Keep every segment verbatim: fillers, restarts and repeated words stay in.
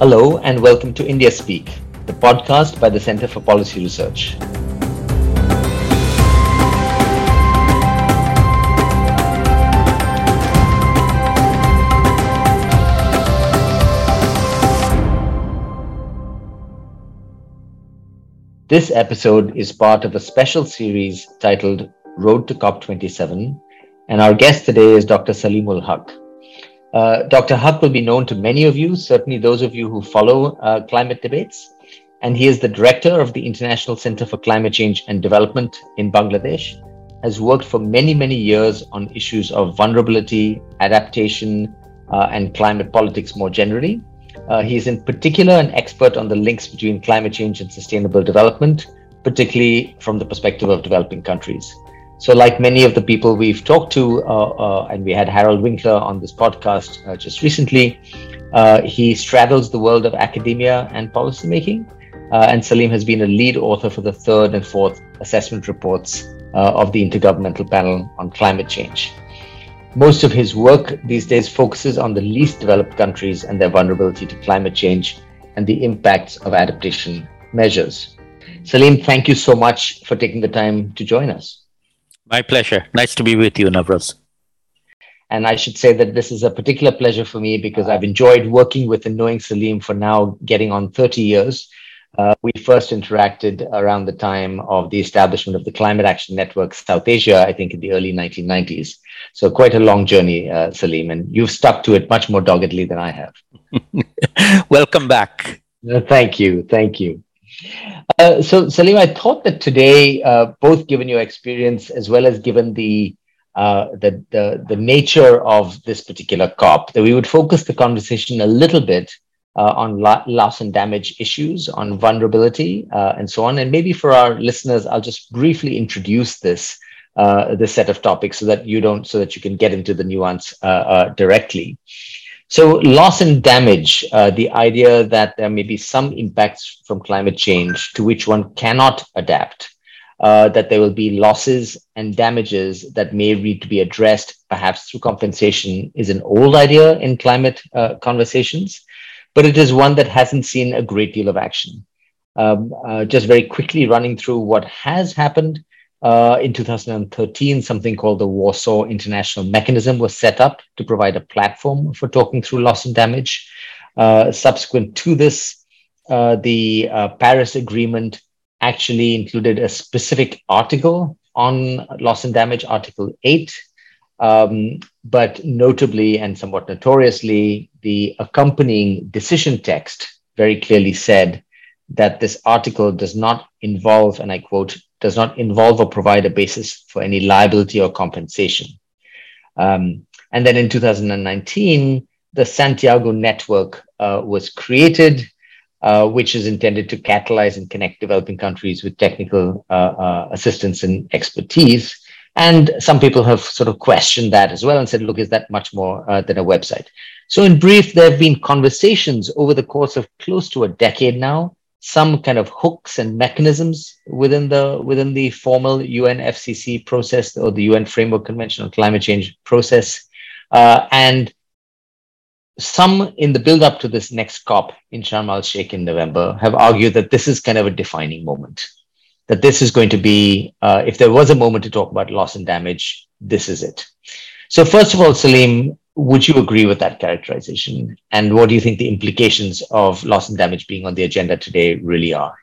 Hello and welcome to India Speak, the podcast by the Center for Policy Research. This episode is part of a special series titled Road to C O P twenty-seven, and our guest today is Doctor Saleemul Huq. Uh, Doctor Huq will be known to many of you, certainly those of you who follow uh, climate debates, and he is the director of the International Center for Climate Change and Development in Bangladesh, has worked for many, many years on issues of vulnerability, adaptation, uh, and climate politics more generally. Uh, he is in particular an expert on the links between climate change and sustainable development, particularly from the perspective of developing countries. So like many of the people we've talked to, uh, uh, and we had Harold Winkler on this podcast uh, just recently, uh, he straddles the world of academia and policymaking. Uh, and Saleem has been a lead author for the third and fourth assessment reports uh, of the Intergovernmental Panel on Climate Change. Most of his work these days focuses on the least developed countries and their vulnerability to climate change and the impacts of adaptation measures. Saleem, thank you so much for taking the time to join us. My pleasure. Nice to be with you, Navras. And I should say that this is a particular pleasure for me because I've enjoyed working with and knowing Saleem for now getting on thirty years. Uh, we first interacted around the time of the establishment of the Climate Action Network South Asia, I think in the early nineteen nineties. So quite a long journey, uh, Saleem, and you've stuck to it much more doggedly than I have. Welcome back. Uh, thank you. Thank you. Uh, so, Saleem, I thought that today, uh, both given your experience as well as given the, uh, the the the nature of this particular COP, that we would focus the conversation a little bit uh, on lo- loss and damage issues, on vulnerability, uh, and so on. And maybe for our listeners, I'll just briefly introduce this uh, this set of topics so that you don't so that you can get into the nuance uh, uh, directly. So loss and damage, uh, the idea that there may be some impacts from climate change to which one cannot adapt, uh, that there will be losses and damages that may need to be addressed, perhaps through compensation, is an old idea in climate uh, conversations, but it is one that hasn't seen a great deal of action. Um, uh, just very quickly running through what has happened. Uh, in two thousand thirteen, something called the Warsaw International Mechanism was set up to provide a platform for talking through loss and damage. Uh, subsequent to this, uh, the uh, Paris Agreement actually included a specific article on loss and damage, Article eight. Um, but notably and somewhat notoriously, the accompanying decision text very clearly said that this article does not involve, and I quote, does not involve or provide a basis for any liability or compensation. Um, and then in two thousand nineteen, the Santiago Network uh, was created, uh, which is intended to catalyze and connect developing countries with technical uh, uh, assistance and expertise. And some people have sort of questioned that as well and said, look, is that much more uh, than a website? So in brief, there have been conversations over the course of close to a decade now, some kind of hooks and mechanisms within the within the formal U N F C C process or the U N Framework Convention on Climate Change process, uh, and some in the build-up to this next COP in Sharm el-Sheikh in November have argued that this is kind of a defining moment, that this is going to be, uh, if there was a moment to talk about loss and damage, this is it. So first of all, Saleem, would you agree with that characterization? And what do you think the implications of loss and damage being on the agenda today really are?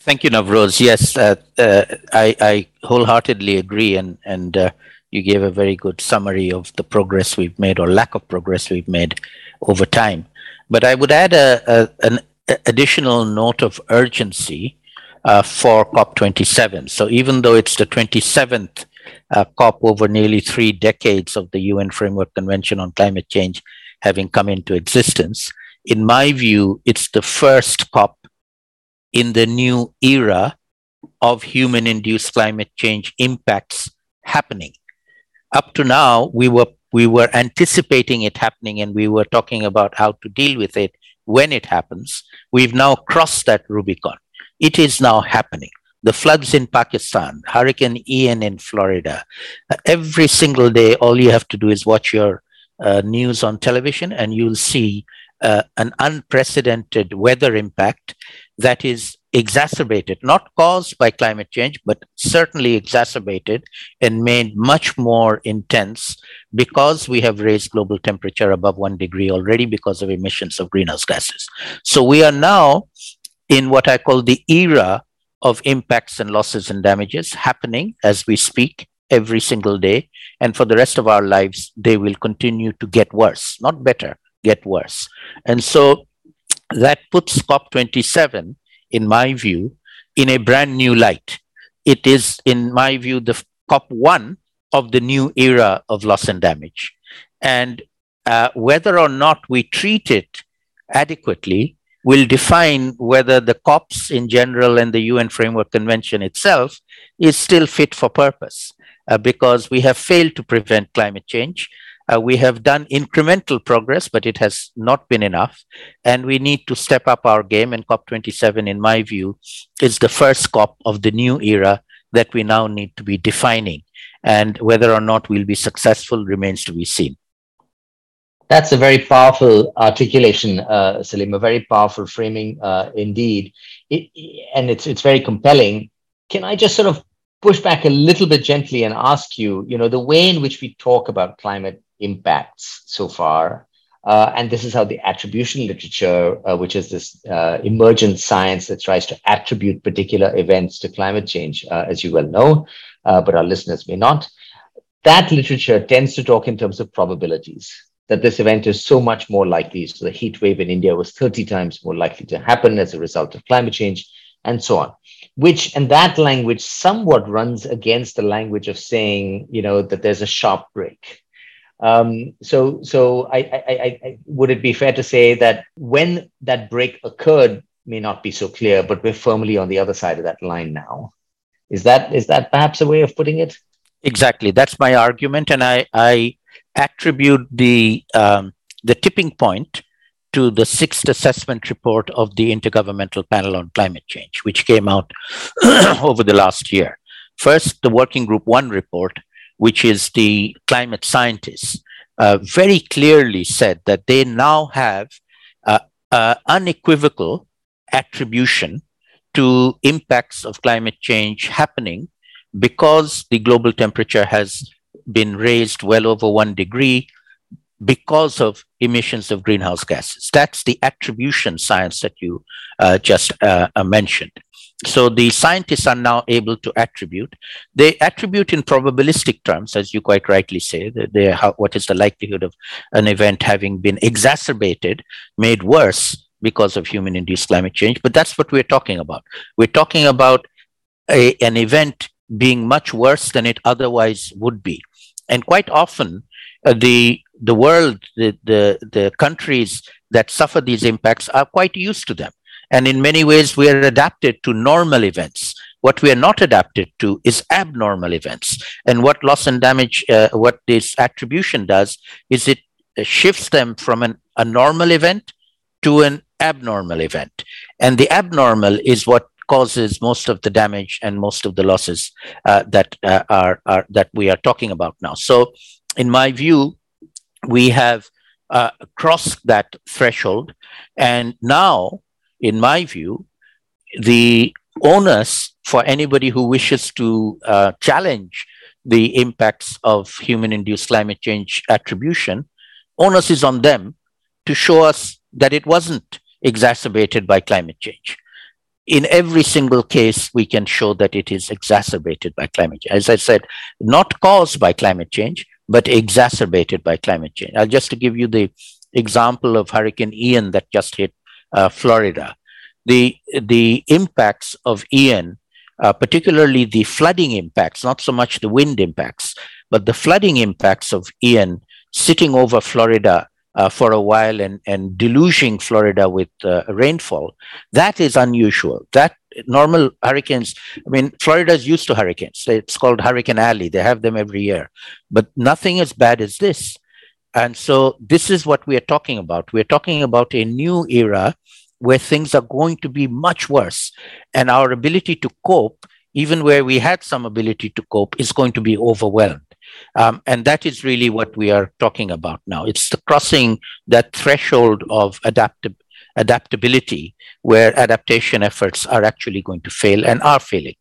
Thank you, Navroz. Yes, uh, uh, I, I wholeheartedly agree. And, and uh, you gave a very good summary of the progress we've made or lack of progress we've made over time. But I would add a, a, an additional note of urgency uh, for COP twenty-seven. So even though it's the twenty-seventh Uh, COP over nearly three decades of the U N Framework Convention on Climate Change having come into existence, in my view, it's the first COP in the new era of human-induced climate change impacts happening. Up to now, we were we were anticipating it happening and we were talking about how to deal with it when it happens. We've now crossed that Rubicon. It is now happening. The floods in Pakistan, Hurricane Ian in Florida. Uh, every single day, all you have to do is watch your uh, news on television and you'll see uh, an unprecedented weather impact that is exacerbated, not caused by climate change, but certainly exacerbated and made much more intense because we have raised global temperature above one degree already because of emissions of greenhouse gases. So we are now in what I call the era of impacts and losses and damages happening as we speak every single day. And for the rest of our lives, they will continue to get worse, not better, get worse. And so that puts COP twenty-seven, in my view, in a brand new light. It is, in my view, the COP one of the new era of loss and damage. And uh, whether or not we treat it adequately will define whether the COPs in general and the U N Framework Convention itself is still fit for purpose, uh, because we have failed to prevent climate change. Uh, we have done incremental progress, but it has not been enough. And we need to step up our game. And COP twenty-seven, in my view, is the first COP of the new era that we now need to be defining. And whether or not we'll be successful remains to be seen. That's a very powerful articulation, uh, Saleem, a very powerful framing uh, indeed. It, and it's it's very compelling. Can I just sort of push back a little bit gently and ask you, you know, the way in which we talk about climate impacts so far, uh, and this is how the attribution literature, uh, which is this uh, emergent science that tries to attribute particular events to climate change, uh, as you well know, uh, but our listeners may not, that literature tends to talk in terms of probabilities, that this event is so much more likely. So the heat wave in India was thirty times more likely to happen as a result of climate change, and so on. Which, and that language somewhat runs against the language of saying, you know, that there's a sharp break. Um, so, so I, I, I, I, would it be fair to say that when that break occurred may not be so clear, but we're firmly on the other side of that line now? Is that is that perhaps a way of putting it? Exactly. That's my argument, and I, I attribute the um, the tipping point to the sixth assessment report of the Intergovernmental Panel on Climate Change, which came out over the last year. First, the Working Group One report, which is the climate scientists, uh, very clearly said that they now have uh, uh, unequivocal attribution to impacts of climate change happening because the global temperature has been raised well over one degree because of emissions of greenhouse gases. That's the attribution science that you uh, just uh, mentioned. So the scientists are now able to attribute. They attribute in probabilistic terms, as you quite rightly say, that they, how, what is the likelihood of an event having been exacerbated, made worse because of human-induced climate change. But that's what we're talking about. We're talking about a, an event being much worse than it otherwise would be. And quite often, uh, the the world, the, the the countries that suffer these impacts are quite used to them. And in many ways, we are adapted to normal events. What we are not adapted to is abnormal events. And what loss and damage, uh, what this attribution does, is it shifts them from an, a normal event to an abnormal event. And the abnormal is what causes most of the damage and most of the losses uh, that uh, are, are that we are talking about now. So in my view, we have uh, crossed that threshold. And now, in my view, the onus for anybody who wishes to uh, challenge the impacts of human-induced climate change attribution, onus is on them to show us that it wasn't exacerbated by climate change. In every single case, we can show that it is exacerbated by climate change. As I said, not caused by climate change, but exacerbated by climate change. I'll just to give you the example of Hurricane Ian that just hit Uh, Florida. The, the impacts of Ian, uh, particularly the flooding impacts, not so much the wind impacts, but the flooding impacts of Ian sitting over Florida uh, for a while and, and deluging Florida with uh, rainfall, that is unusual. That normal hurricanes, I mean, Florida is used to hurricanes. It's called Hurricane Alley. They have them every year, but nothing as bad as this. And so this is what we are talking about. We're talking about a new era where things are going to be much worse. And our ability to cope, even where we had some ability to cope, is going to be overwhelmed. Um, and that is really what we are talking about now. It's the crossing that threshold of adaptability. adaptability, where adaptation efforts are actually going to fail and are failing.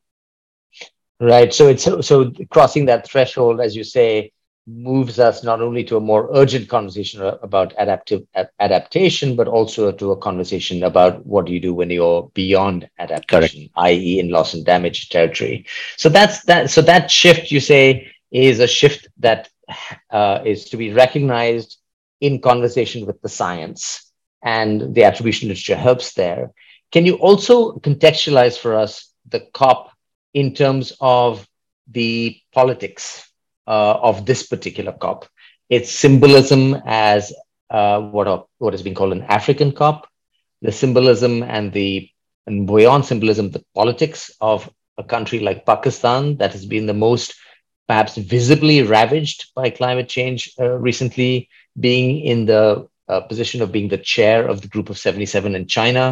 Right. So it's so crossing that threshold, as you say, moves us not only to a more urgent conversation about adaptive adaptation, but also to a conversation about what do you do when you're beyond adaptation, that is in loss and damage territory. So that's that. So that shift, you say, is a shift that uh, is to be recognized in conversation with the science. And the attribution literature helps there. Can you also contextualize for us the COP in terms of the politics uh, of this particular COP? Its symbolism as uh, what are, what has been called an African COP, the symbolism and the and beyond symbolism, the politics of a country like Pakistan that has been the most perhaps visibly ravaged by climate change uh, recently, being in the Uh, position of being the chair of the Group of seventy-seven in China,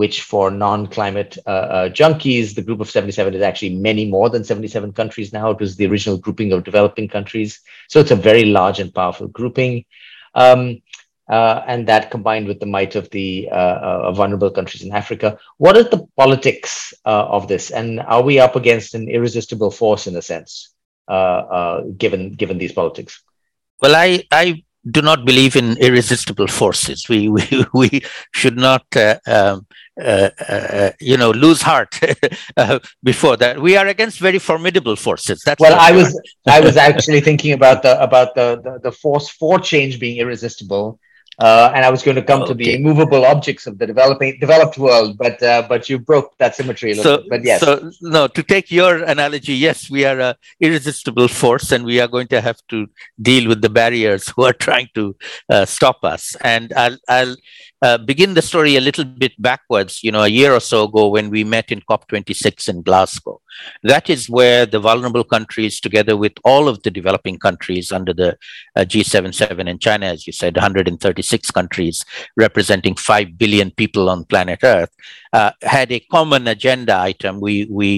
which for non-climate uh, uh, junkies, the Group of seventy-seven is actually many more than seventy-seven countries now. It was the original grouping of developing countries. So it's a very large and powerful grouping. Um, uh, and that combined with the might of the uh, uh, vulnerable countries in Africa. What is the politics uh, of this? And are we up against an irresistible force in a sense, uh, uh, given, given these politics? Well, I... I... do not believe in irresistible forces. We we, we should not, uh, um, uh, uh, you know, lose heart uh, before that. We are against very formidable forces. That's well, I was I was actually thinking about the about the, the, the force for change being irresistible, uh, and I was going to come okay. to the immovable objects of the developing developed world, but uh, but you broke that symmetry a little so, bit. But yes, so no. To take your analogy, yes, we are an irresistible force, and we are going to have to deal with the barriers who are trying to uh, stop us. And I'll I'll uh, begin the story a little bit backwards. You know, a year or so ago, when we met in COP twenty-six in Glasgow, that is where the vulnerable countries, together with all of the developing countries under the uh, G seventy-seven and China, as you said, one hundred thirty-six countries representing five billion people on planet Earth, uh, had a common agenda item we, we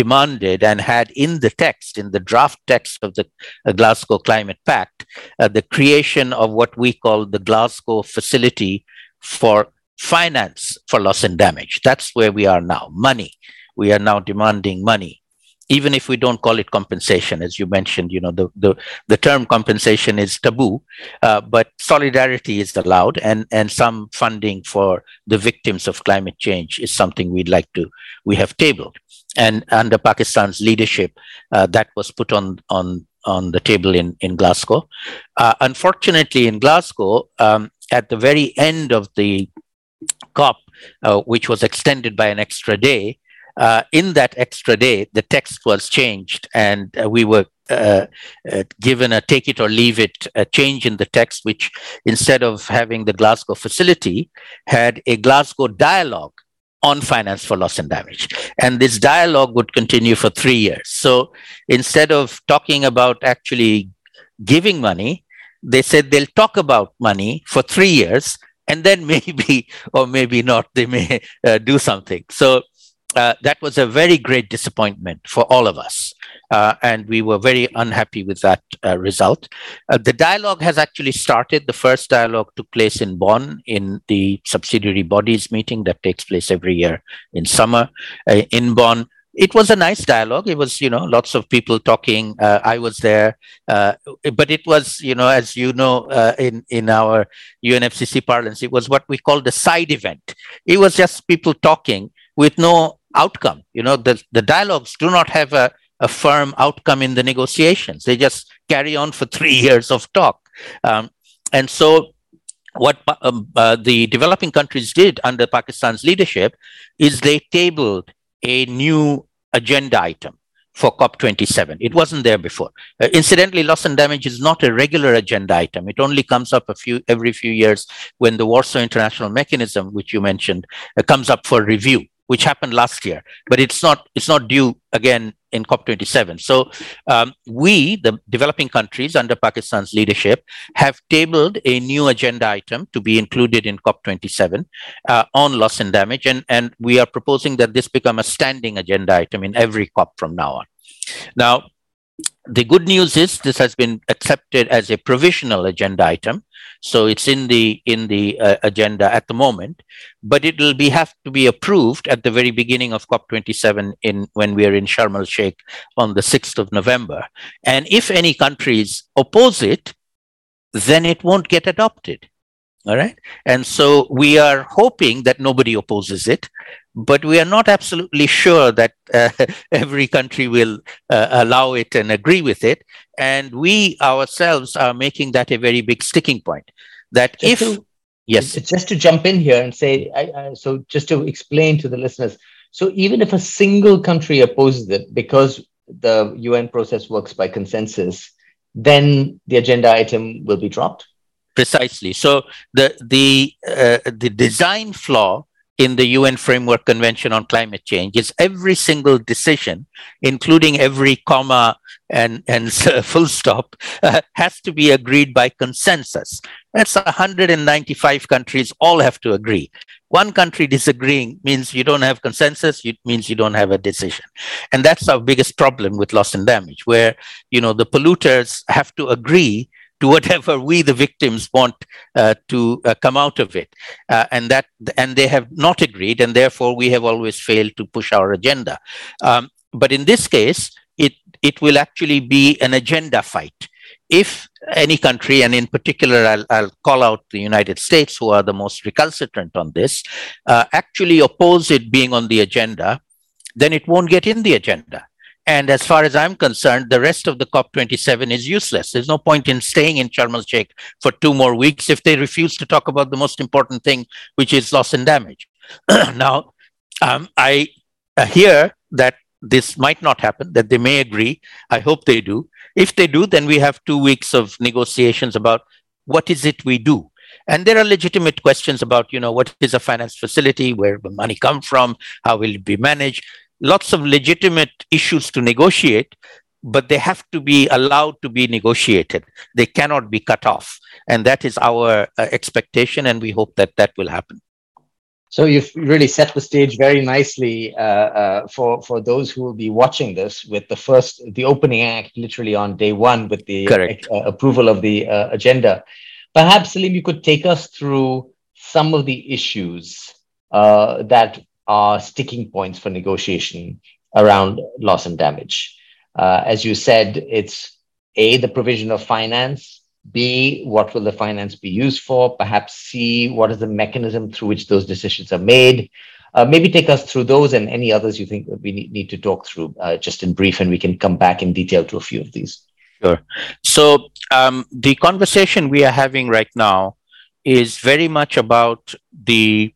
demanded and had in the text, in the draft text of the uh, Glasgow Climate Pact, uh, the creation of what we call the Glasgow Facility for Finance for Loss and Damage. That's where we are now, money. We are now demanding money. Even if we don't call it compensation, as you mentioned, you know, the, the, the term compensation is taboo, uh, but solidarity is allowed, and, and some funding for the victims of climate change is something we'd like to, we have tabled. And under Pakistan's leadership, uh, that was put on, on, on the table in, in Glasgow. Uh, unfortunately, in Glasgow, um, at the very end of the COP, uh, which was extended by an extra day, Uh, in that extra day, the text was changed, and uh, we were uh, uh, given a take it or leave it a change in the text, which instead of having the Glasgow Facility, had a Glasgow dialogue on finance for loss and damage. And this dialogue would continue for three years. So instead of talking about actually giving money, they said they'll talk about money for three years, and then maybe or maybe not, they may uh, do something. So Uh, that was a very great disappointment for all of us, uh, and we were very unhappy with that uh, result. Uh, the dialogue has actually started. The first dialogue took place in Bonn in the subsidiary bodies meeting that takes place every year in summer uh, in Bonn. It was a nice dialogue. It was, you know, lots of people talking. Uh, I was there, uh, but it was, you know, as you know, uh, in, in our U N F C C parlance, it was what we called a side event. It was just people talking with no outcome. You know, the, the dialogues do not have a, a firm outcome in the negotiations. They just carry on for three years of talk. Um, and so what um, uh, the developing countries did under Pakistan's leadership is they tabled a new agenda item for COP twenty-seven. It wasn't there before. Uh, incidentally, loss and damage is not a regular agenda item. It only comes up a few every few years when the Warsaw International Mechanism, which you mentioned, uh, comes up for review, which happened last year, but it's not it's not due again in COP twenty-seven. So um, we, the developing countries under Pakistan's leadership, have tabled a new agenda item to be included in COP twenty-seven uh, on loss and damage. And, and we are proposing that this become a standing agenda item in every COP from now on. Now, the good news is this has been accepted as a provisional agenda item. So it's in the in the uh, agenda at the moment, but it will be have to be approved at the very beginning of COP twenty-seven in when we are in Sharm el-Sheikh on the sixth of November. And if any countries oppose it, then it won't get adopted. All right. And so we are hoping that nobody opposes it, but we are not absolutely sure that uh, every country will uh, allow it and agree with it. And we ourselves are making that a very big sticking point. That just if, to, yes. Just to jump in here and say, I, I, so just to explain to the listeners. So even if a single country opposes it, because the U N process works by consensus, then the agenda item will be dropped. Precisely. So the the uh, the design flaw in the U N Framework Convention on Climate Change is every single decision, including every comma and and uh, full stop, uh, has to be agreed by consensus. That's one hundred ninety-five countries all have to agree. One country disagreeing means you don't have consensus, it means you don't have a decision. And that's our biggest problem with loss and damage, where, you know, the polluters have to agree to whatever we, the victims, want uh, to uh, come out of it. Uh, and that, and they have not agreed, and therefore we have always failed to push our agenda. Um, but in this case, it, it will actually be an agenda fight. If any country, and in particular, I'll, I'll call out the United States, who are the most recalcitrant on this, uh, actually oppose it being on the agenda, then it won't get in the agenda. And as far as I'm concerned, the rest of the COP twenty-seven is useless. There's no point in staying in Sharm el-Sheikh for two more weeks if they refuse to talk about the most important thing, which is loss and damage. Now, um, I hear that this might not happen, that they may agree. I hope they do. If they do, then we have two weeks of negotiations about what is it we do. And there are legitimate questions about, you know, what is a finance facility, where will money come from, how will it be managed? Lots of legitimate issues to negotiate, but they have to be allowed to be negotiated. They cannot be cut off. And that is our uh, expectation, and we hope that that will happen. So you've really set the stage very nicely uh, uh, for, for those who will be watching this with the first, the opening act, literally on day one with the Correct. Uh, approval of the uh, agenda. Perhaps, Saleem, you could take us through some of the issues uh, that are sticking points for negotiation around loss and damage. Uh, as you said, it's A, the provision of finance, B, what will the finance be used for, perhaps C, what is the mechanism through which those decisions are made. Uh, maybe take us through those and any others you think that we need to talk through uh, just in brief, and we can come back in detail to a few of these. Sure. So um, the conversation we are having right now is very much about the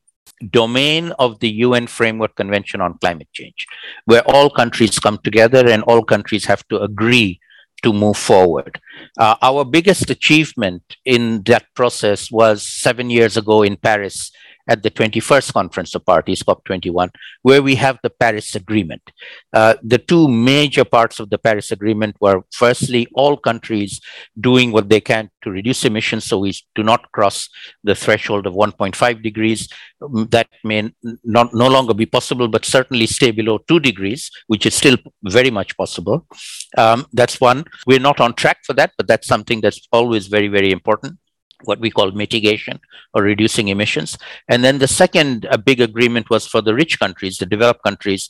domain of the U N Framework Convention on Climate Change, where all countries come together and all countries have to agree to move forward. Uh, our biggest achievement in that process was seven years ago in Paris at the twenty-first Conference of Parties, COP twenty-one, where we have the Paris Agreement. Uh, the two major parts of the Paris Agreement were, firstly, all countries doing what they can to reduce emissions so we do not cross the threshold of one point five degrees. That may not, no longer be possible, but certainly stay below two degrees, which is still very much possible. Um, that's one. We're not on track for that, but that's something that's always very, very important. What we call mitigation or reducing emissions. And then the second uh, big agreement was for the rich countries, the developed countries,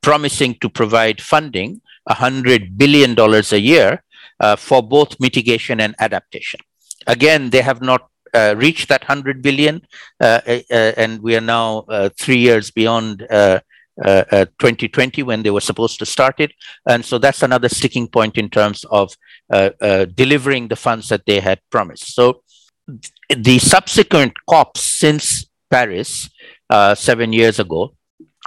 promising to provide funding, one hundred billion dollars a year uh, for both mitigation and adaptation. Again, they have not uh, reached that one hundred billion dollars, uh, uh, and we are now uh, three years beyond uh, uh, uh, twenty twenty when they were supposed to start it. And so that's another sticking point in terms of uh, uh, delivering the funds that they had promised. So the subsequent COPs since Paris uh, seven years ago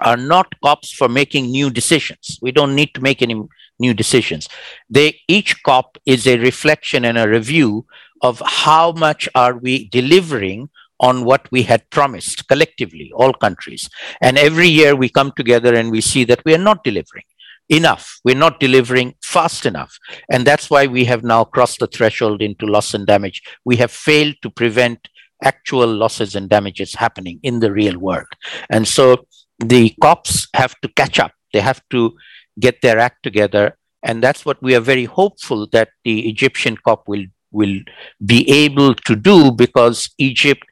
are not COPs for making new decisions. We don't need to make any new decisions. They, each COP is a reflection and a review of how much are we delivering on what we had promised collectively, all countries. And every year we come together and we see that we are not delivering enough. We're not delivering fast enough. And that's why we have now crossed the threshold into loss and damage. We have failed to prevent actual losses and damages happening in the real world. And so the COPs have to catch up. They have to get their act together And that's what we are very hopeful that the Egyptian COP will, will be able to do, because Egypt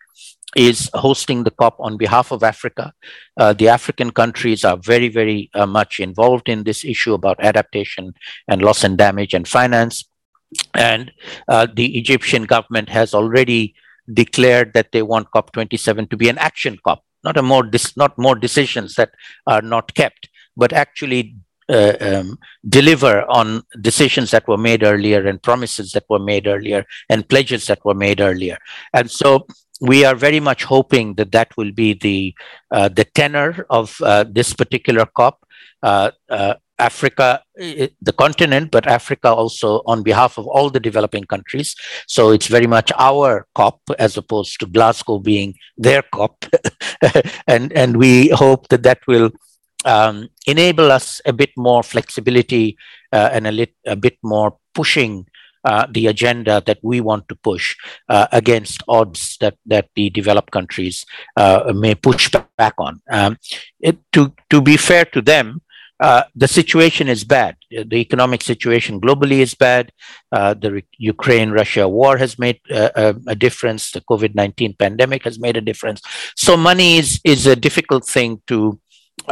is hosting the COP on behalf of Africa. Uh, the African countries are very, very uh, much involved in this issue about adaptation and loss and damage and finance. And uh, the Egyptian government has already declared that they want COP twenty-seven to be an action COP, not a more dis- not more decisions that are not kept, but actually uh, um, deliver on decisions that were made earlier and promises that were made earlier and pledges that were made earlier. And so we are very much hoping that that will be the uh, the tenor of uh, this particular COP. Uh, uh, Africa, the continent, but Africa also on behalf of all the developing countries. So it's very much our COP as opposed to Glasgow being their COP. and and we hope that that will um, enable us a bit more flexibility uh, and a, lit- a bit more pushing Uh, the agenda that we want to push uh, against odds that, that the developed countries uh, may push back on. Um, it, to, to be fair to them, uh, the situation is bad. The economic situation globally is bad. Uh, the re- Ukraine-Russia war has made uh, a, a difference. The COVID nineteen pandemic has made a difference. So money is, is a difficult thing to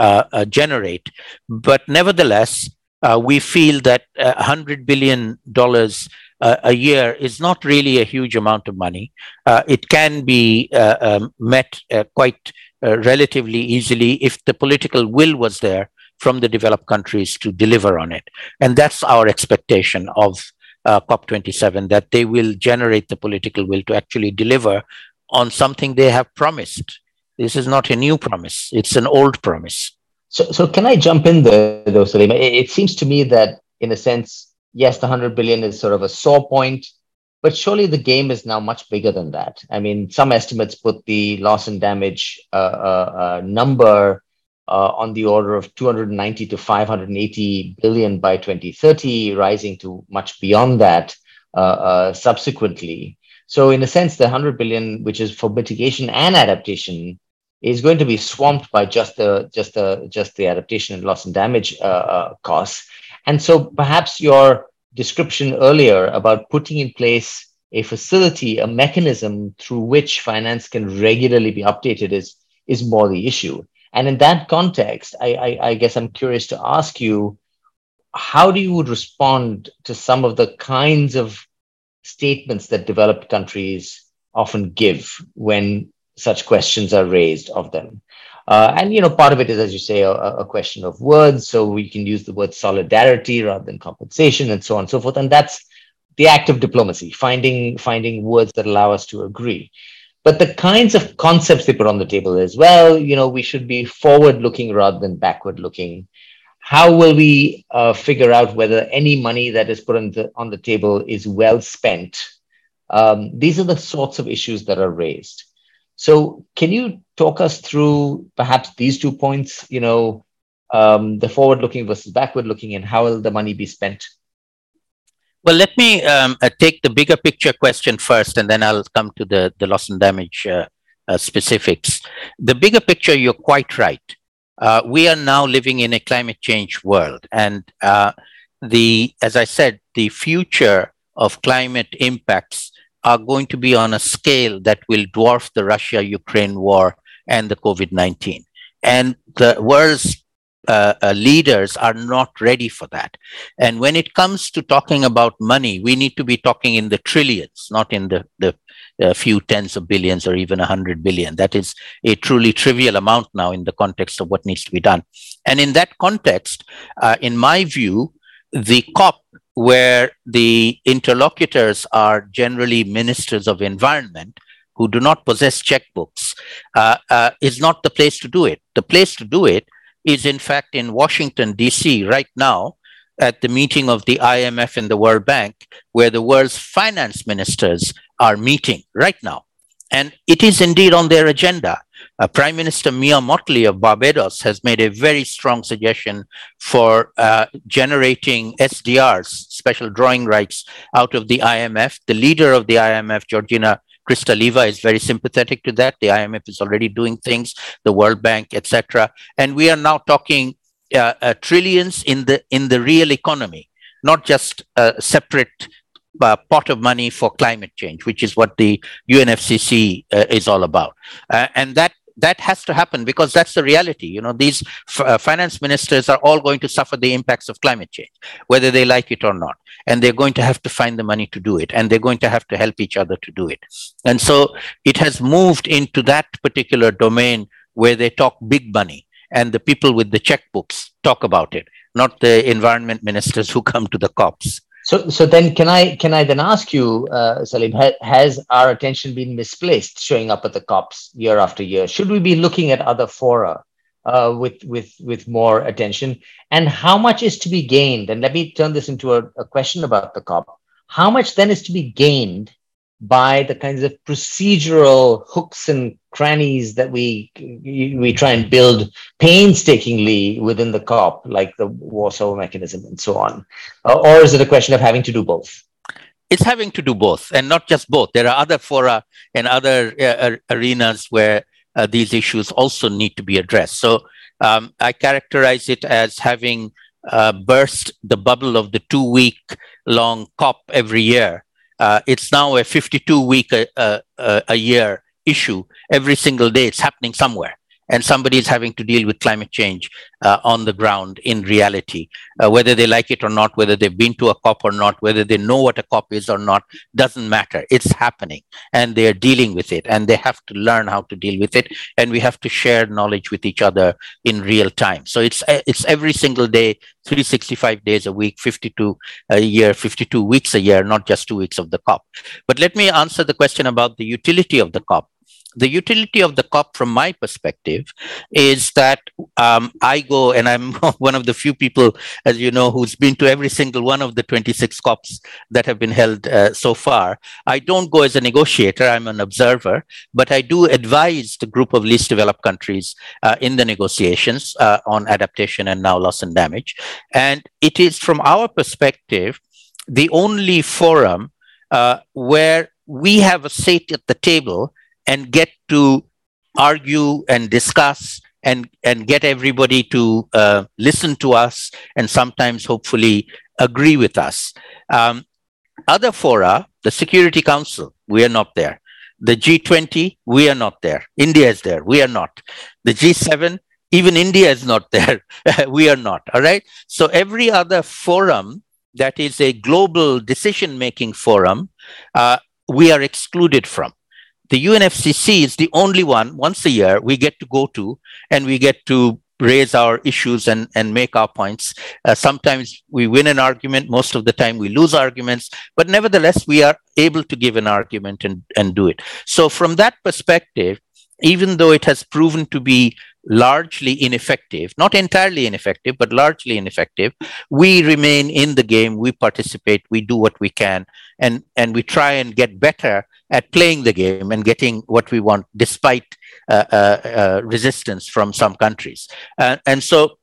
uh, uh, generate. But nevertheless, Uh, we feel that uh, one hundred billion dollars uh, a year is not really a huge amount of money. Uh, it can be uh, um, met uh, quite uh, relatively easily if the political will was there from the developed countries to deliver on it. And that's our expectation of uh, COP twenty-seven, that they will generate the political will to actually deliver on something they have promised. This is not a new promise. It's an old promise. So, so can I jump in there, though, Saleema? It, it seems to me that, in a sense, yes, the one hundred billion is sort of a sore point, but surely the game is now much bigger than that. I mean, some estimates put the loss and damage uh, uh, uh, number uh, on the order of two hundred ninety to five hundred eighty billion by twenty thirty, rising to much beyond that uh, uh, subsequently. So, in a sense, the one hundred billion, which is for mitigation and adaptation, is going to be swamped by just the just the just the adaptation and loss and damage uh, uh, costs, and so perhaps your description earlier about putting in place a facility, a mechanism through which finance can regularly be updated is is more the issue. And in that context, I, I, I guess I'm curious to ask you, how do you respond to some of the kinds of statements that developed countries often give when such questions are raised of them? Uh, and, you know, part of it is, as you say, a, a question of words. So we can use the word solidarity rather than compensation and so on and so forth. And that's the act of diplomacy, finding finding words that allow us to agree. But the kinds of concepts they put on the table as well, you know, we should be forward-looking rather than backward-looking. How will we uh, figure out whether any money that is put on the, on the table is well spent? Um, these are the sorts of issues that are raised. So can you talk us through perhaps these two points, you know, um, the forward-looking versus backward-looking, and how will the money be spent? Well, let me um, uh, take the bigger picture question first, and then I'll come to the, the loss and damage uh, uh, specifics. The bigger picture, you're quite right. Uh, we are now living in a climate change world. And uh, the, as I said, the future of climate impacts are going to be on a scale that will dwarf the Russia-Ukraine war and the COVID nineteen. And the world's uh, uh, leaders are not ready for that. And when it comes to talking about money, we need to be talking in the trillions, not in the, the uh, few tens of billions or even one hundred billion. That is a truly trivial amount now in the context of what needs to be done. And in that context, uh, in my view, the COP, where the interlocutors are generally ministers of environment who do not possess checkbooks, uh, uh, is not the place to do it. The place to do it is, in fact, in Washington, D C right now at the meeting of the I M F and the World Bank, where the world's finance ministers are meeting right now. And it is indeed on their agenda. Uh, Prime Minister Mia Mottley of Barbados has made a very strong suggestion for uh, generating S D Rs, special drawing rights, out of the I M F. The leader of the I M F, Georgina Kristaleva, is very sympathetic to that. The I M F is already doing things, the World Bank, et cetera. And we are now talking uh, uh, trillions in the in the real economy. not just a separate uh, pot of money for climate change, which is what the U N F C C uh, is all about. Uh, and that That has to happen because that's the reality. You know, these f uh, finance ministers are all going to suffer the impacts of climate change, whether they like it or not. And they're going to have to find the money to do it. And they're going to have to help each other to do it. And so it has moved into that particular domain where they talk big money and the people with the checkbooks talk about it, not the environment ministers who come to the COPs. So, so then can I, can I then ask you, uh, Salim, ha has our attention been misplaced showing up at the COPs year after year? Should we be looking at other fora uh, with, with, with more attention? And how much is to be gained? And let me turn this into a, a question about the COP. How much then is to be gained by the kinds of procedural hooks and crannies that we, we try and build painstakingly within the COP, like the Warsaw Mechanism and so on? Uh, or is it a question of having to do both? It's having to do both, and not just both. There are other fora and other uh, arenas where uh, these issues also need to be addressed. So um, I characterize it as having uh, burst the bubble of the two-week-long COP every year. Uh, it's now a fifty-two week a, a, a year issue. Every single day it's happening somewhere. And somebody is having to deal with climate change uh, on the ground in reality, uh, whether they like it or not, whether they've been to a COP or not, whether they know what a COP is or not, doesn't matter. It's happening and they're dealing with it and they have to learn how to deal with it. And we have to share knowledge with each other in real time. So it's, it's every single day, three hundred sixty-five days a week, fifty-two a year, fifty-two weeks a year, not just two weeks of the COP. But let me answer the question about the utility of the COP. The utility of the COP from my perspective is that um, I go, and I'm one of the few people, as you know, who's been to every single one of the twenty-six COPs that have been held uh, so far. I don't go as a negotiator, I'm an observer, but I do advise the group of least developed countries uh, in the negotiations uh, on adaptation and now loss and damage. And it is, from our perspective, the only forum uh, where we have a seat at the table and get to argue and discuss and, and get everybody to uh, listen to us and sometimes hopefully agree with us. Um, other fora, the Security Council, we are not there. The G twenty, we are not there. India is there, we are not. The G seven, even India is not there, we are not, all right? So every other forum that is a global decision-making forum, uh, we are excluded from. The U N F C C is the only one, once a year, we get to go to and we get to raise our issues and, and make our points. Uh, sometimes we win an argument, most of the time we lose arguments, but nevertheless, we are able to give an argument and, and do it. So from that perspective, even though it has proven to be largely ineffective, not entirely ineffective, but largely ineffective, we remain in the game, we participate, we do what we can, and, and we try and get better at playing the game and getting what we want despite uh, uh, uh, resistance from some countries. Uh, and so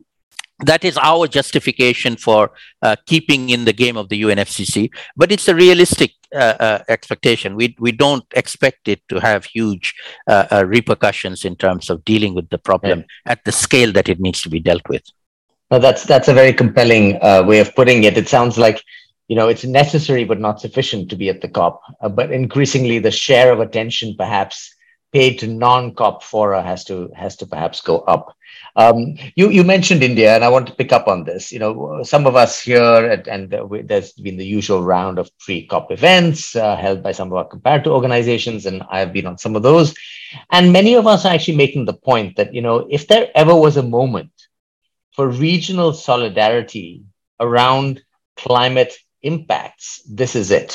that is our justification for uh, keeping in the game of the U N F C C, but it's a realistic Uh, uh, expectation. We, we don't expect it to have huge uh, uh, repercussions in terms of dealing with the problem yeah. at the scale that it needs to be dealt with. Well, that's, that's a very compelling uh, way of putting it. It sounds like, you know, it's necessary but not sufficient to be at the COP, uh, but increasingly the share of attention perhaps paid to non-COP fora has to, has to perhaps go up. Um, you, you mentioned India, and I want to pick up on this. You know, some of us here, at, and uh, we, there's been the usual round of pre-COP events uh, held by some of our comparator organizations, and I've been on some of those. And many of us are actually making the point that, you know, if there ever was a moment for regional solidarity around climate impacts, this is it.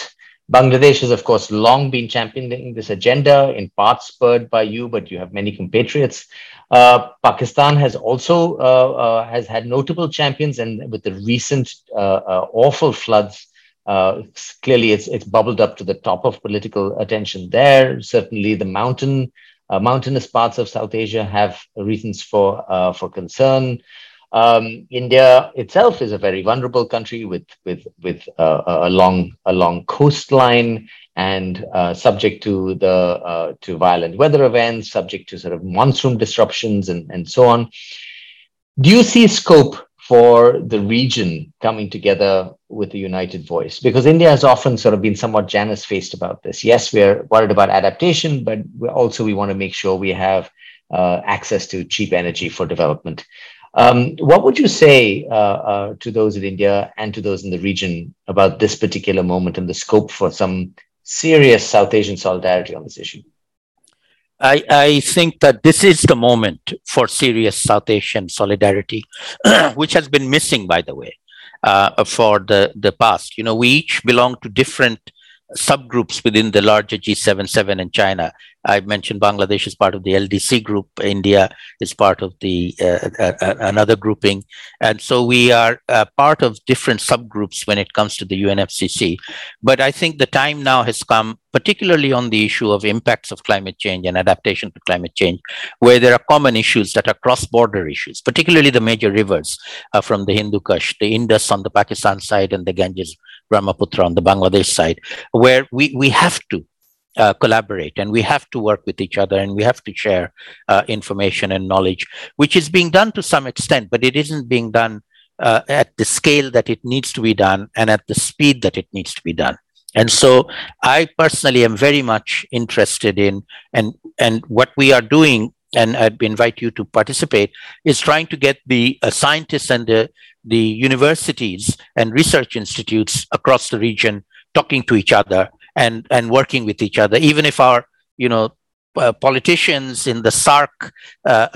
Bangladesh has, of course, long been championing this agenda, in part spurred by you, but you have many compatriots. Uh, Pakistan has also uh, uh, has had notable champions, and with the recent uh, uh, awful floods, uh, clearly it's, it's bubbled up to the top of political attention there. Certainly the mountain, uh, mountainous parts of South Asia have reasons for, uh, for concern. Um, India itself is a very vulnerable country with with with uh, a long a long coastline and uh, subject to the uh, to violent weather events, subject to sort of monsoon disruptions and and so on. Do you see scope for the region coming together with a united voice, because India has often sort of been somewhat Janus-faced about this. Yes, we're worried about adaptation, but we're also we want to make sure we have uh, access to cheap energy for development. Um, what would you say uh, uh, to those in India and to those in the region about this particular moment and the scope for some serious South Asian solidarity on this issue? I, I think that this is the moment for serious South Asian solidarity, which has been missing, by the way, uh, for the, the past. You know, we each belong to different subgroups within the larger G seven seven and China. I've mentioned Bangladesh is part of the L D C group. India is part of the uh, uh, another grouping. And so we are uh, part of different subgroups when it comes to the U N F C C. But I think the time now has come, particularly on the issue of impacts of climate change and adaptation to climate change, where there are common issues that are cross-border issues, particularly the major rivers uh, from the Hindu Kush, the Indus on the Pakistan side and the Ganges Brahmaputra on the Bangladesh side, where we, we have to Uh, collaborate, and we have to work with each other, and we have to share uh, information and knowledge, which is being done to some extent, but it isn't being done uh, at the scale that it needs to be done and at the speed that it needs to be done. And so I personally am very much interested in, and, and what we are doing, and I'd invite you to participate, is trying to get the uh, scientists and the, the universities and research institutes across the region talking to each other and and working with each other, even if our you know uh, politicians in the SARC uh,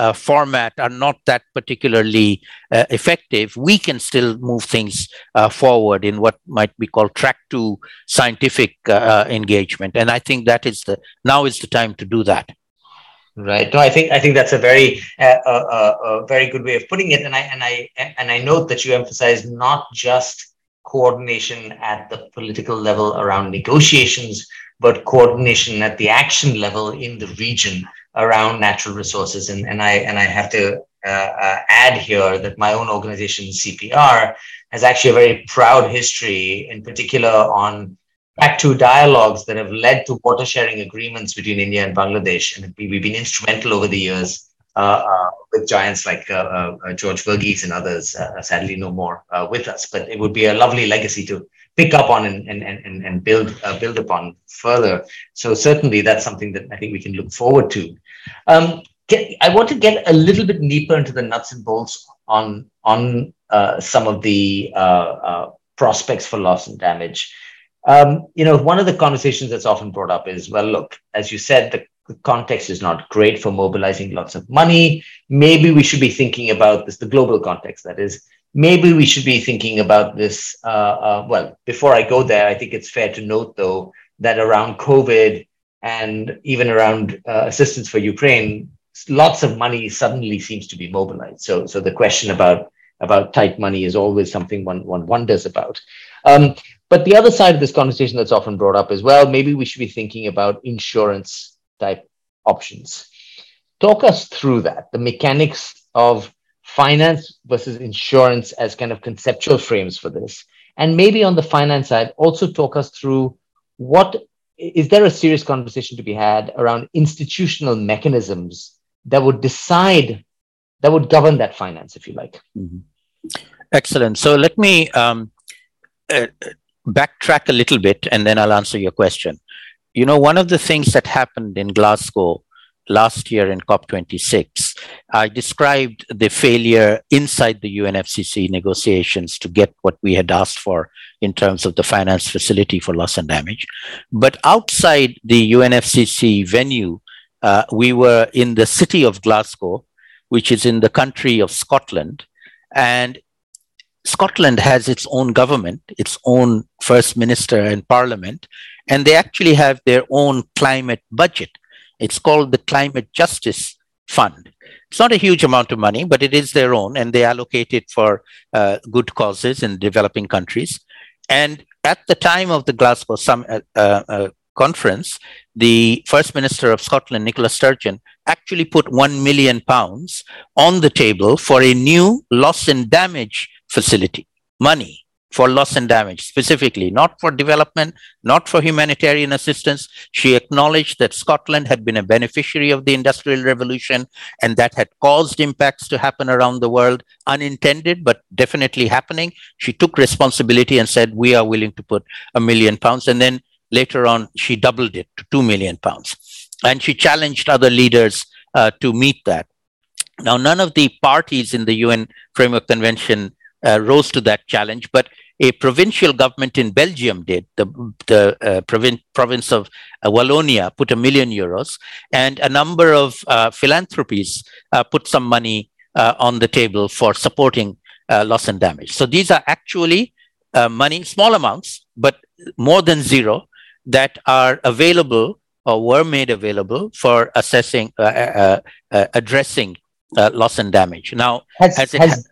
uh, format are not that particularly uh, effective, we can still move things uh, forward in what might be called track two scientific uh, uh, engagement. And I think that is the now is the time to do that. Right. No, I think I think that's a very uh, uh, uh, very good way of putting it. And I and I and I note that you emphasize not just coordination at the political level around negotiations, but coordination at the action level in the region around natural resources. And, and I and I have to uh, uh, add here that my own organization, C P R, has actually a very proud history, in particular on Act Two dialogues that have led to water sharing agreements between India and Bangladesh. And we've been instrumental over the years Uh, uh, with giants like uh, uh, George Verghese and others, uh, sadly no more uh, with us, but it would be a lovely legacy to pick up on and and and, and build uh, build upon further. So certainly that's something that I think we can look forward to. Um, get, I want to get a little bit deeper into the nuts and bolts on on uh, some of the uh, uh, prospects for loss and damage. Um, you know, one of the conversations that's often brought up is, well, look, as you said, the The context is not great for mobilizing lots of money. Maybe we should be thinking about this, the global context, that is. Maybe we should be thinking about this. Uh, uh, well, before I go there, I think it's fair to note, though, that around COVID and even around uh, assistance for Ukraine, lots of money suddenly seems to be mobilized. So, so the question about, about tight money is always something one, one wonders about. Um, but the other side of this conversation that's often brought up is, well, maybe we should be thinking about insurance type options. Talk us through that, the mechanics of finance versus insurance as kind of conceptual frames for this. And maybe on the finance side, also talk us through what, is there a serious conversation to be had around institutional mechanisms that would decide, that would govern that finance, if you like? Mm-hmm. Excellent. So let me um, uh, backtrack a little bit, and then I'll answer your question. You know, one of the things that happened in Glasgow last year in COP twenty-six, I described the failure inside the U N F C C negotiations to get what we had asked for in terms of the finance facility for loss and damage. But outside the U N F C C venue, uh, we were in the city of Glasgow, which is in the country of Scotland. And Scotland has its own government, its own first minister and parliament, and they actually have their own climate budget. It's called the Climate Justice Fund. It's not a huge amount of money, but it is their own, and they allocate it for uh, good causes in developing countries. And at the time of the Glasgow sum, uh, uh, conference, the First Minister of Scotland, Nicola Sturgeon, actually put one million pounds on the table for a new loss and damage facility, money for loss and damage specifically, not for development, not for humanitarian assistance. She acknowledged that Scotland had been a beneficiary of the Industrial Revolution and that had caused impacts to happen around the world, unintended, but definitely happening. She took responsibility and said, we are willing to put a million pounds. And then later on, she doubled it to two million pounds. And she challenged other leaders uh, to meet that. Now, none of the parties in the U N Framework Convention Uh, rose to that challenge, but a provincial government in Belgium did. The, the uh, provin- province of uh, Wallonia put a million euros, and a number of uh, philanthropies uh, put some money uh, on the table for supporting uh, loss and damage. So these are actually uh, money, small amounts, but more than zero, that are available or were made available for assessing, uh, uh, uh, addressing uh, loss and damage. Now, has, as it has. Ha-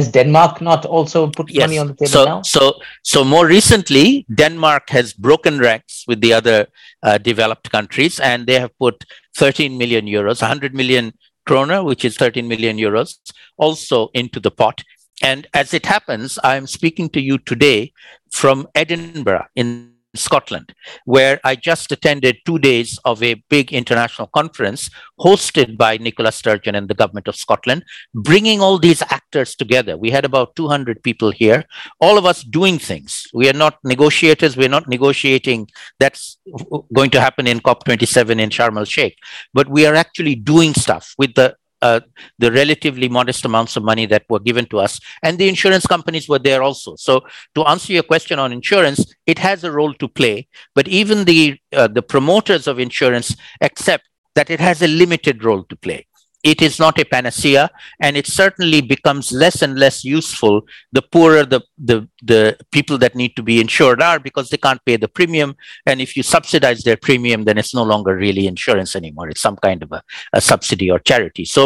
Has Denmark not also put yes. money on the table so, now? So, so more recently, Denmark has broken ranks with the other uh, developed countries, and they have put thirteen million euros, one hundred million kroner, which is thirteen million euros, also into the pot. And as it happens, I am speaking to you today from Edinburgh in Scotland, where I just attended two days of a big international conference hosted by Nicola Sturgeon and the government of Scotland, bringing all these actors together. We had about two hundred people here, all of us doing things. We are not negotiators. We're not negotiating. That's going to happen in COP twenty-seven in Sharm el-Sheikh. But we are actually doing stuff with the Uh, the relatively modest amounts of money that were given to us. And the insurance companies were there also. So to answer your question on insurance, it has a role to play. But even the uh, the promoters of insurance accept that it has a limited role to play. It is not a panacea, and it certainly becomes less and less useful the poorer the, the, the people that need to be insured are, because they can't pay the premium. And if you subsidize their premium, then it's no longer really insurance anymore. It's some kind of a, a subsidy or charity. So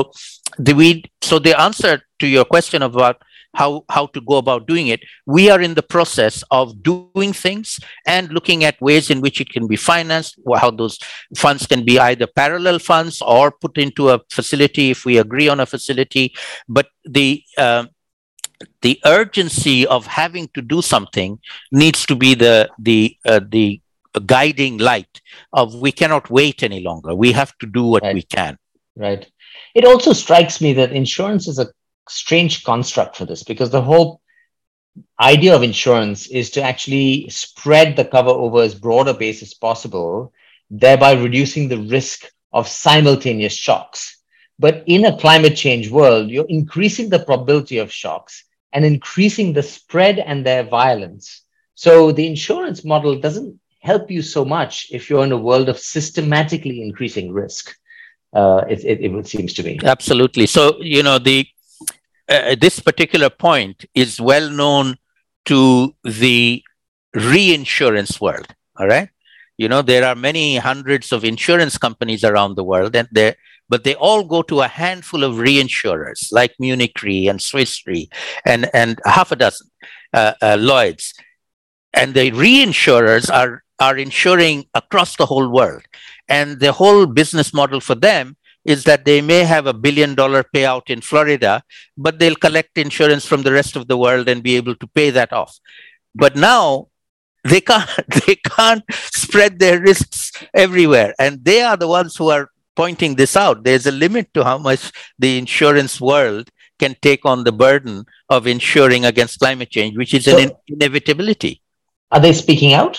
the, we, so the answer to your question about how, how to go about doing it, we are in the process of doing things and looking at ways in which it can be financed, how those funds can be either parallel funds or put into a facility if we agree on a facility. But the uh, the urgency of having to do something needs to be the the uh, the guiding light of we cannot wait any longer. We have to do what right. we can. Right. It also strikes me that insurance is a strange construct for this, because the whole idea of insurance is to actually spread the cover over as broad a base as possible, thereby reducing the risk of simultaneous shocks. But in a climate change world, you're increasing the probability of shocks and increasing the spread and their violence. So the insurance model doesn't help you so much if you're in a world of systematically increasing risk, uh, it, it, it seems to me. Absolutely. So, you know, the Uh, this particular point is well known to the reinsurance world, all right? You know, there are many hundreds of insurance companies around the world, and they but they all go to a handful of reinsurers like Munich Re and Swiss Re and, and half a dozen uh, uh, Lloyd's. And the reinsurers are, are insuring across the whole world. And the whole business model for them is that they may have a billion dollar payout in Florida, but they'll collect insurance from the rest of the world and be able to pay that off. But now they can't, they can't spread their risks everywhere. And they are the ones who are pointing this out. There's a limit to how much the insurance world can take on the burden of insuring against climate change, which is so an in- inevitability. Are they speaking out?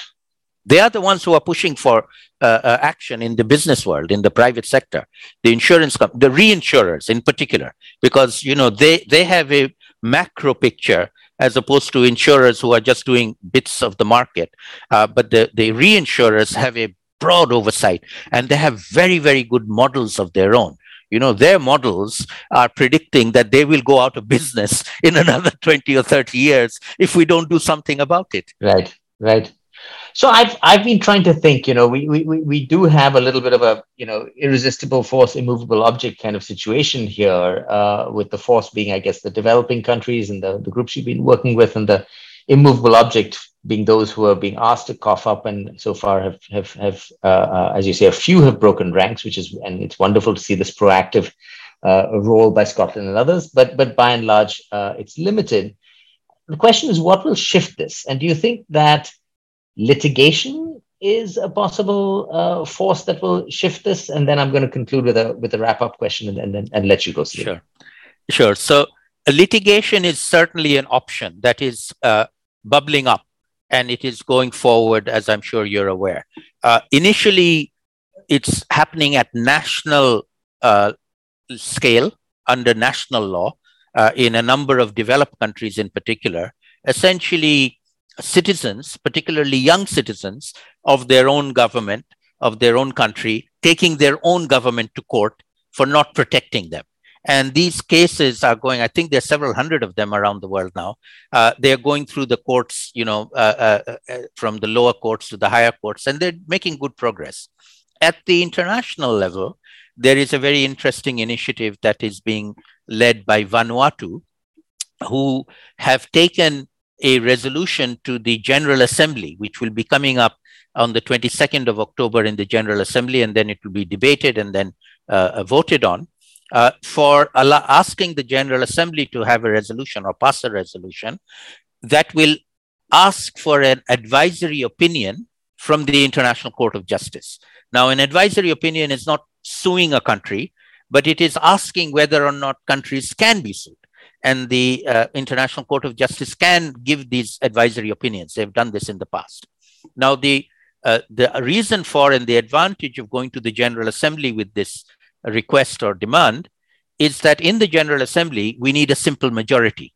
They are the ones who are pushing for uh, uh, action in the business world, in the private sector, the insurance company, the reinsurers in particular, because, you know, they, they have a macro picture as opposed to insurers who are just doing bits of the market. Uh, but the, the reinsurers have a broad oversight, and they have very, very good models of their own. You know, their models are predicting that they will go out of business in another twenty or thirty years if we don't do something about it. Right, right. So I've I've been trying to think, you know, we, we we do have a little bit of a, you know, irresistible force, immovable object kind of situation here, uh, with the force being, I guess, the developing countries and the, the groups you've been working with, and the immovable object being those who are being asked to cough up, and so far have, have, have uh, uh, as you say, a few have broken ranks, which is, and it's wonderful to see this proactive uh, role by Scotland and others, but, but by and large, uh, it's limited. The question is, what will shift this? And do you think that litigation is a possible uh, force that will shift this? And then I'm going to conclude with a with a wrap-up question and then and, and let you go. Sure, later. Sure. So litigation is certainly an option that is uh, bubbling up, and it is going forward, as I'm sure you're aware. Uh, initially, it's happening at national uh, scale under national law uh, in a number of developed countries in particular. Essentially, citizens, particularly young citizens of their own government, of their own country, taking their own government to court for not protecting them. And these cases are going, I think there are several hundred of them around the world now. Uh, they're going through the courts, you know, uh, uh, uh, from the lower courts to the higher courts, and they're making good progress. At the international level, there is a very interesting initiative that is being led by Vanuatu, who have taken a resolution to the General Assembly, which will be coming up on the twenty-second of October in the General Assembly, and then it will be debated and then uh, voted on. Uh, for al- asking the General Assembly to have a resolution or pass a resolution that will ask for an advisory opinion from the International Court of Justice. Now, an advisory opinion is not suing a country, but it is asking whether or not countries can be sued. And the uh, International Court of Justice can give these advisory opinions. They've done this in the past. Now, the, uh, the reason for and the advantage of going to the General Assembly with this request or demand is that in the General Assembly, we need a simple majority.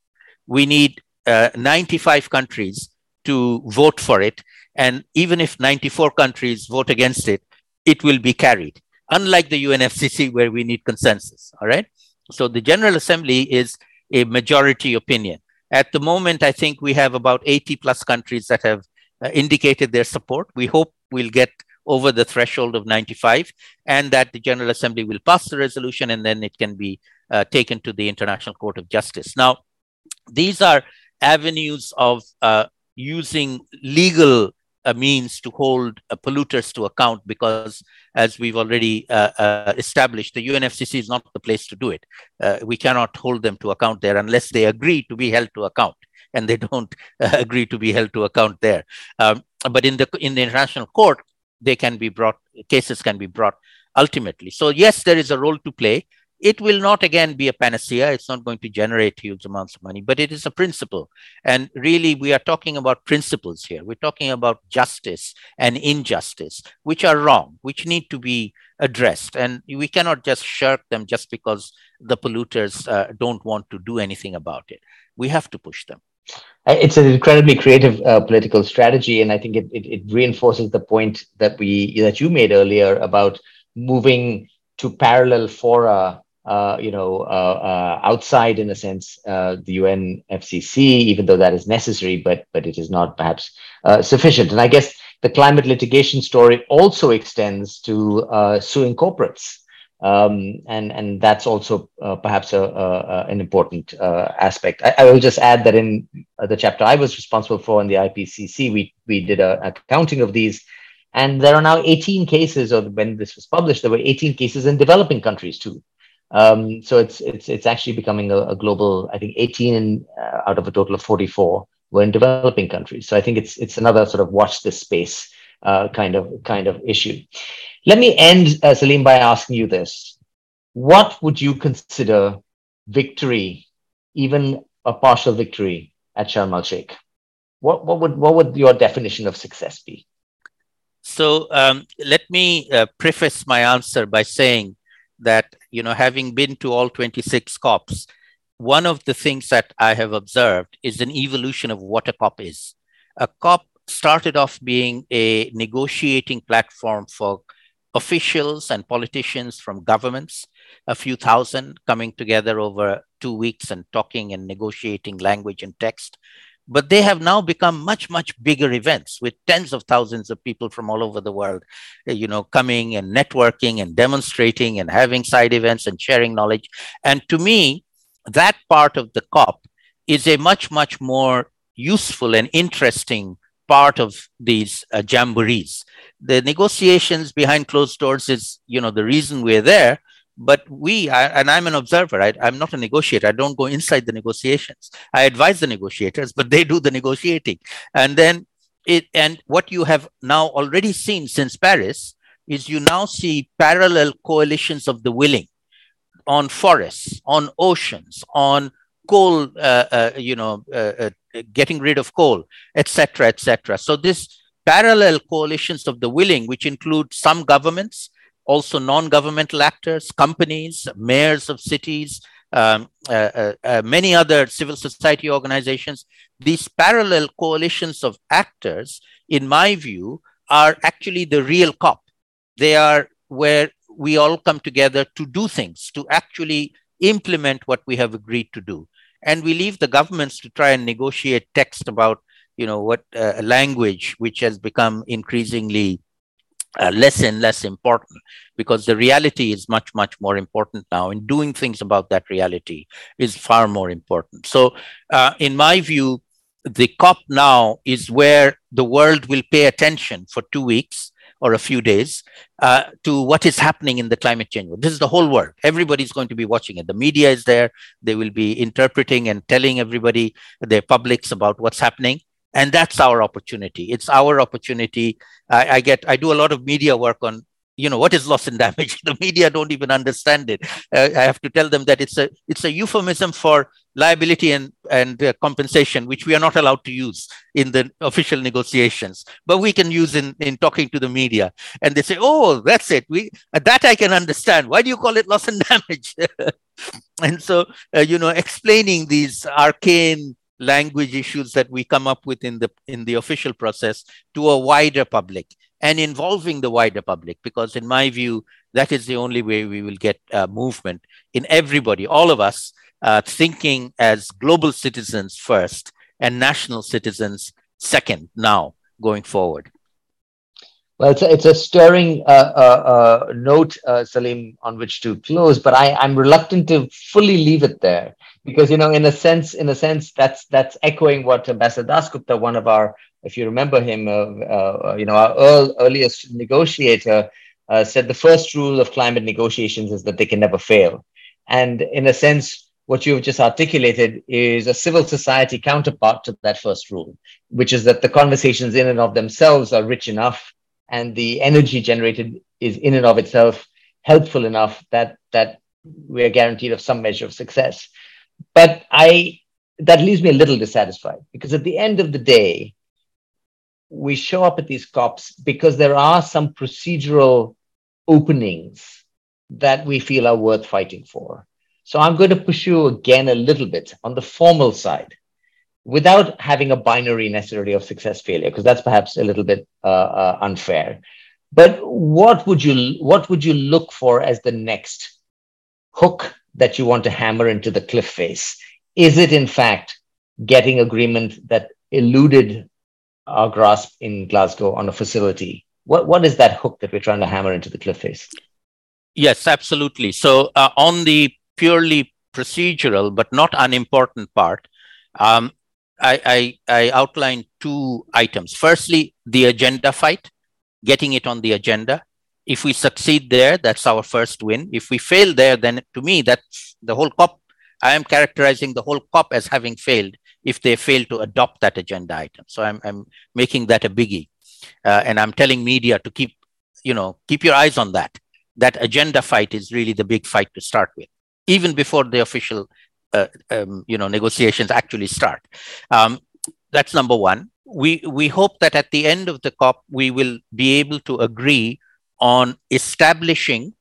We need uh, ninety-five countries to vote for it. And even if ninety-four countries vote against it, it will be carried. Unlike the U N F C C, where we need consensus, all right? So the General Assembly is a majority opinion. At the moment, I think we have about eighty plus countries that have uh, indicated their support. We hope we'll get over the threshold of ninety-five, and that the General Assembly will pass the resolution, and then it can be uh, taken to the International Court of Justice. Now, these are avenues of uh, using legal uh, means to hold uh, polluters to account, because as we've already uh, uh, established, the U N F C C is not the place to do it. Uh, we cannot hold them to account there unless they agree to be held to account, and they don't uh, agree to be held to account there. Um, but in the in the International Court, they can be brought, cases can be brought ultimately. So yes, there is a role to play. It will not again be a panacea. It's not going to generate huge amounts of money, but it is a principle. And really we are talking about principles here. We're talking about justice and injustice, which are wrong, which need to be addressed. And we cannot just shirk them just because the polluters uh, don't want to do anything about it. We have to push them. It's an incredibly creative uh, political strategy, and I think it, it it reinforces the point that we that you made earlier about moving to parallel fora, uh, you know, uh, uh, outside, in a sense, uh, the U N F C C, even though that is necessary, but but it is not perhaps uh, sufficient. And I guess the climate litigation story also extends to uh, suing corporates. Um, and and that's also uh, perhaps a, a, an important uh, aspect. I, I will just add that in the chapter I was responsible for in the I P C C, we we did a, a counting of these, and there are now eighteen cases. Or when this was published, there were eighteen cases in developing countries too. Um, so it's it's it's actually becoming a, a global. I think eighteen in, uh, out of a total of forty-four were in developing countries. So I think it's it's another sort of watch this space uh, kind of kind of issue. Let me end, uh, Saleem, by asking you this. What would you consider victory, even a partial victory, at Sharm el-Sheikh? What, what, would, what would your definition of success be? So um, let me uh, preface my answer by saying that, you know, having been to all twenty-six COPs, one of the things that I have observed is an evolution of what a COP is. A COP started off being a negotiating platform for officials and politicians from governments, a few thousand coming together over two weeks and talking and negotiating language and text. But they have now become much, much bigger events with tens of thousands of people from all over the world, you know, coming and networking and demonstrating and having side events and sharing knowledge. And to me, that part of the COP is a much, much more useful and interesting part of these uh, jamborees. The negotiations behind closed doors is, you know, the reason we're there, But we, I, and I'm an observer, I, I'm not a negotiator. I don't go inside the negotiations. I advise the negotiators, but they do the negotiating. And then it, and what you have now already seen since Paris is you now see parallel coalitions of the willing on forests, on oceans, on coal, uh, uh, you know, uh, uh, getting rid of coal, et cetera, et cetera. So this parallel coalitions of the willing, which include some governments, also non-governmental actors, companies, mayors of cities, um, uh, uh, uh, many other civil society organizations. These parallel coalitions of actors, in my view, are actually the real COP. They are where we all come together to do things, to actually implement what we have agreed to do. And we leave the governments to try and negotiate text about, you know, what uh, language, which has become increasingly Uh, less and less important, because the reality is much, much more important now, and doing things about that reality is far more important. So uh, in my view, the COP now is where the world will pay attention for two weeks or a few days uh, to what is happening in the climate change world. This is the whole world. Everybody's going to be watching it. The media is there. They will be interpreting and telling everybody, their publics, about what's happening. And that's our opportunity. It's our opportunity. I, I get, I do a lot of media work on, you know, what is loss and damage. The media don't even understand it. Uh, I have to tell them that it's a, it's a euphemism for liability and, and uh, compensation, which we are not allowed to use in the official negotiations, but we can use in, in talking to the media. And they say, oh, that's it. We, that I can understand. Why do you call it loss and damage? And so, uh, you know, explaining these arcane language issues that we come up with in the in the official process to a wider public, and involving the wider public, because in my view, that is the only way we will get uh, movement in everybody, all of us uh, thinking as global citizens first and national citizens second now going forward. Well, it's a, it's a stirring uh, uh, uh, note, uh, Saleem, on which to close, but I, I'm reluctant to fully leave it there. Because, you know, in a sense, in a sense, that's that's echoing what Ambassador Dasgupta, one of our, if you remember him, uh, uh, you know, our earl, earliest negotiator, uh, said the first rule of climate negotiations is that they can never fail. And in a sense, what you've just articulated is a civil society counterpart to that first rule, which is that the conversations in and of themselves are rich enough, and the energy generated is in and of itself helpful enough that that we are guaranteed of some measure of success. But I, that leaves me a little dissatisfied, because at the end of the day, we show up at these COPs because there are some procedural openings that we feel are worth fighting for. So I'm going to push you again a little bit on the formal side, without having a binary necessarily of success failure, because that's perhaps a little bit uh, uh, unfair. But what would you what would you look for as the next hook that you want to hammer into the cliff face? Is it, in fact, getting agreement that eluded our grasp in Glasgow on a facility? What, what is that hook that we're trying to hammer into the cliff face? Yes, absolutely. So uh, on the purely procedural, but not unimportant part, um, I, I, I outlined two items. Firstly, the agenda fight, getting it on the agenda. If we succeed there, that's our first win. If we fail there, then to me, that's the whole COP. I am characterizing the whole COP as having failed if they fail to adopt that agenda item. So I'm, I'm making that a biggie. Uh, and I'm telling media to keep, you know, keep your eyes on that. That agenda fight is really the big fight to start with, even before the official, uh, um, you know, negotiations actually start. Um, that's number one. We, we hope that at the end of the COP, we will be able to agree on establishing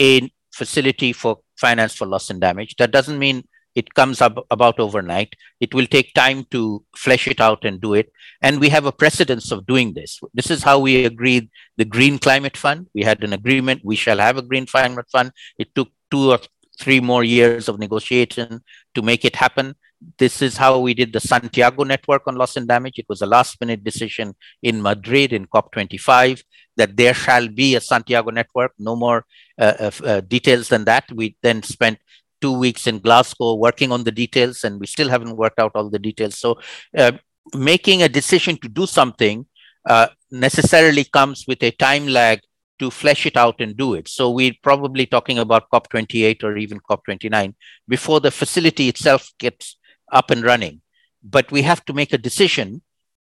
a facility for finance for loss and damage. That doesn't mean it comes up about overnight. It will take time to flesh it out and do it. And we have a precedence of doing this. This is how we agreed the Green Climate Fund. We had an agreement. We shall have a Green Climate Fund. It took two or three more years of negotiation to make it happen. This is how we did the Santiago Network on loss and damage. It was a last-minute decision in Madrid in COP twenty-five that there shall be a Santiago Network. No more uh, uh, details than that. We then spent two weeks in Glasgow working on the details, and we still haven't worked out all the details. So uh, making a decision to do something uh, necessarily comes with a time lag to flesh it out and do it. So we're probably talking about COP twenty-eight or even COP twenty-nine before the facility itself gets up and running. But we have to make a decision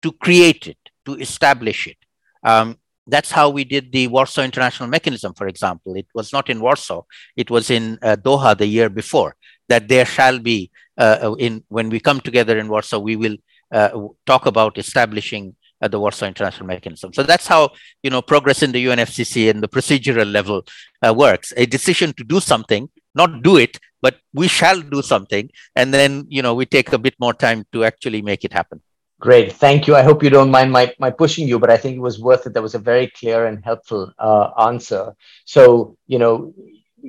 to create it, to establish it. Um, that's how we did the Warsaw International Mechanism, for example. It was not in Warsaw. It was in uh, Doha the year before, that there shall be, uh, in when we come together in Warsaw, we will uh, talk about establishing uh, the Warsaw International Mechanism. So that's how, you know, progress in the U N F C C and the procedural level uh, works. A decision to do something, not do it, but we shall do something. And then, you know, we take a bit more time to actually make it happen. Great. Thank you. I hope you don't mind my, my pushing you, but I think it was worth it. That was a very clear and helpful uh, answer. So, you know,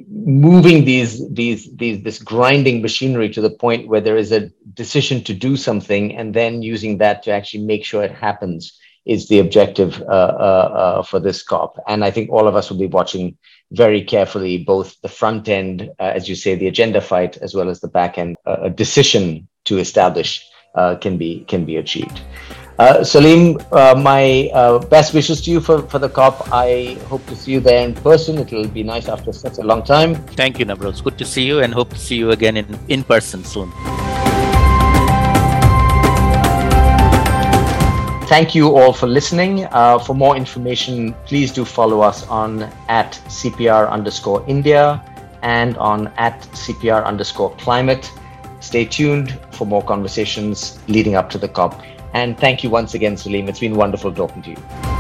moving these, these, these, this grinding machinery to the point where there is a decision to do something and then using that to actually make sure it happens is the objective uh, uh, uh, for this COP. And I think all of us will be watching very carefully, both the front end, uh, as you say, the agenda fight, as well as the back end, uh, a decision to establish Uh, can be can be achieved. Uh, Saleem, uh, my uh, best wishes to you for, for the COP. I hope to see you there in person. It will be nice after such a long time. Thank you, Navroz. Good to see you and hope to see you again in, in person soon. Thank you all for listening. Uh, for more information, please do follow us on at CPR underscore India and on at CPR underscore climate. Stay tuned for more conversations leading up to the COP. And thank you once again, Saleem. It's been wonderful talking to you.